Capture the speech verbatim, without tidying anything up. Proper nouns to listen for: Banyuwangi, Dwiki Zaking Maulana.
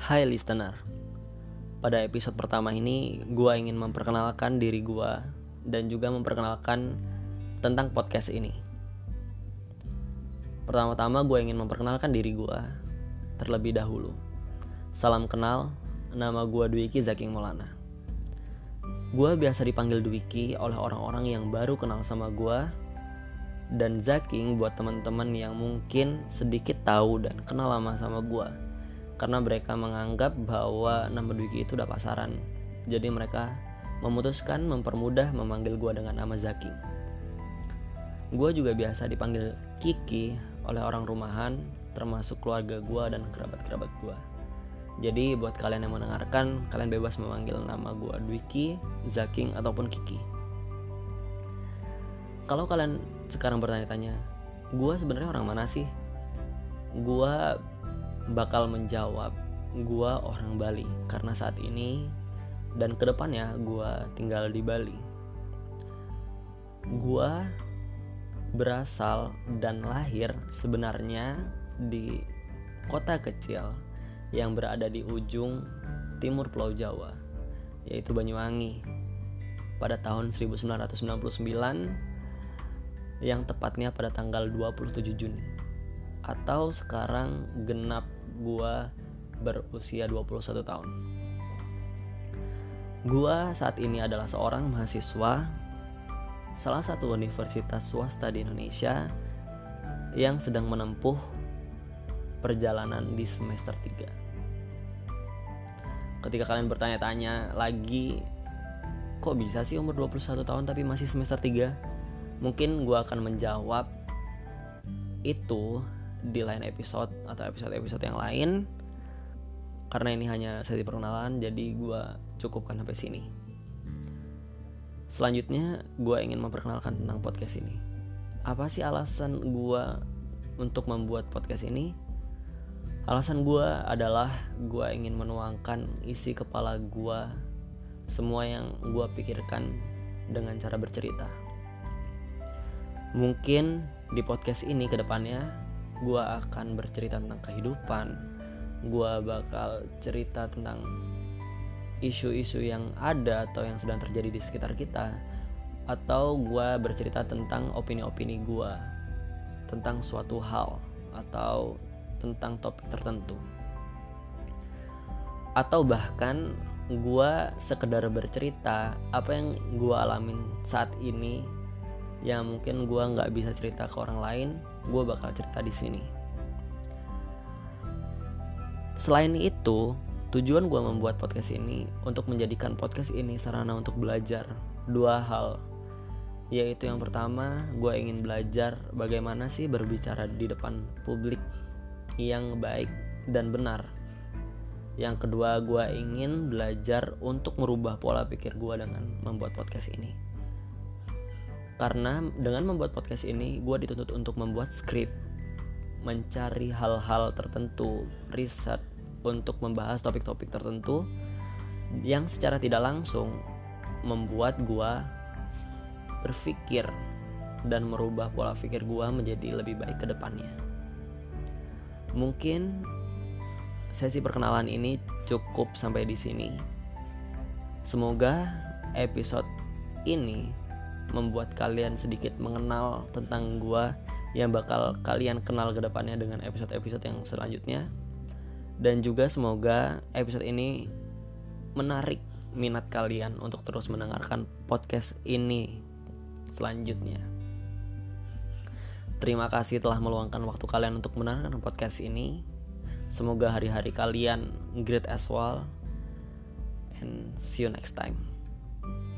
Hai listener, pada episode pertama ini gua ingin memperkenalkan diri gua dan juga memperkenalkan tentang podcast ini. Pertama-tama gua ingin memperkenalkan diri gua terlebih dahulu. Salam kenal, nama gua Dwiki Zaking Maulana. Gua biasa dipanggil Dwiki oleh orang-orang yang baru kenal sama gua. Dan Zaking buat teman-teman yang mungkin sedikit tahu dan kenal lama sama gue, karena mereka menganggap bahwa nama Dwiki itu udah pasaran. Jadi mereka memutuskan mempermudah memanggil gue dengan nama Zaking. Gue juga biasa dipanggil Kiki oleh orang rumahan, termasuk keluarga gue dan kerabat-kerabat gue. Jadi buat kalian yang mendengarkan, kalian bebas memanggil nama gue Dwiki, Zaking, ataupun Kiki. Kalau kalian sekarang bertanya-tanya, gue sebenarnya orang mana sih? Gue bakal menjawab, gue orang Bali. Karena saat ini dan kedepannya gue tinggal di Bali. Gue berasal dan lahir sebenarnya di kota kecil yang berada di ujung timur Pulau Jawa, yaitu Banyuwangi, pada tahun seribu sembilan ratus sembilan puluh sembilan, yang tepatnya pada tanggal dua puluh tujuh Juni, atau sekarang genap gua berusia dua puluh satu tahun. Gua saat ini adalah seorang mahasiswa salah satu universitas swasta di Indonesia yang sedang menempuh perjalanan di semester tiga. Ketika kalian bertanya-tanya lagi, kok bisa sih umur dua puluh satu tahun tapi masih semester tiga? Mungkin gue akan menjawab itu di lain episode atau episode-episode yang lain. Karena ini hanya sesi perkenalan, jadi gue cukupkan sampai sini. Selanjutnya gue ingin memperkenalkan tentang podcast ini. Apa sih alasan gue untuk membuat podcast ini? Alasan gue adalah gue ingin menuangkan isi kepala gue, semua yang gue pikirkan dengan cara bercerita. Mungkin di podcast ini kedepannya gue akan bercerita tentang kehidupan. Gue bakal cerita tentang isu-isu yang ada atau yang sedang terjadi di sekitar kita. Atau gue bercerita tentang opini-opini gue tentang suatu hal atau tentang topik tertentu. Atau bahkan gue sekedar bercerita apa yang gue alamin saat ini, yang mungkin gue nggak bisa cerita ke orang lain, gue bakal cerita di sini. Selain itu, tujuan gue membuat podcast ini untuk menjadikan podcast ini sarana untuk belajar dua hal, yaitu yang pertama, gue ingin belajar bagaimana sih berbicara di depan publik yang baik dan benar. Yang kedua, gue ingin belajar untuk merubah pola pikir gue dengan membuat podcast ini. Karena dengan membuat podcast ini, gue dituntut untuk membuat skrip, mencari hal-hal tertentu, riset untuk membahas topik-topik tertentu, yang secara tidak langsung membuat gue berpikir dan merubah pola pikir gue menjadi lebih baik ke depannya. Mungkin sesi perkenalan ini cukup sampai di sini. Semoga episode ini membuat kalian sedikit mengenal tentang gue, yang bakal kalian kenal ke depannya dengan episode-episode yang selanjutnya. Dan juga semoga episode ini menarik minat kalian untuk terus mendengarkan podcast ini selanjutnya. Terima kasih telah meluangkan waktu kalian untuk mendengarkan podcast ini. Semoga hari-hari kalian great as well. And see you next time.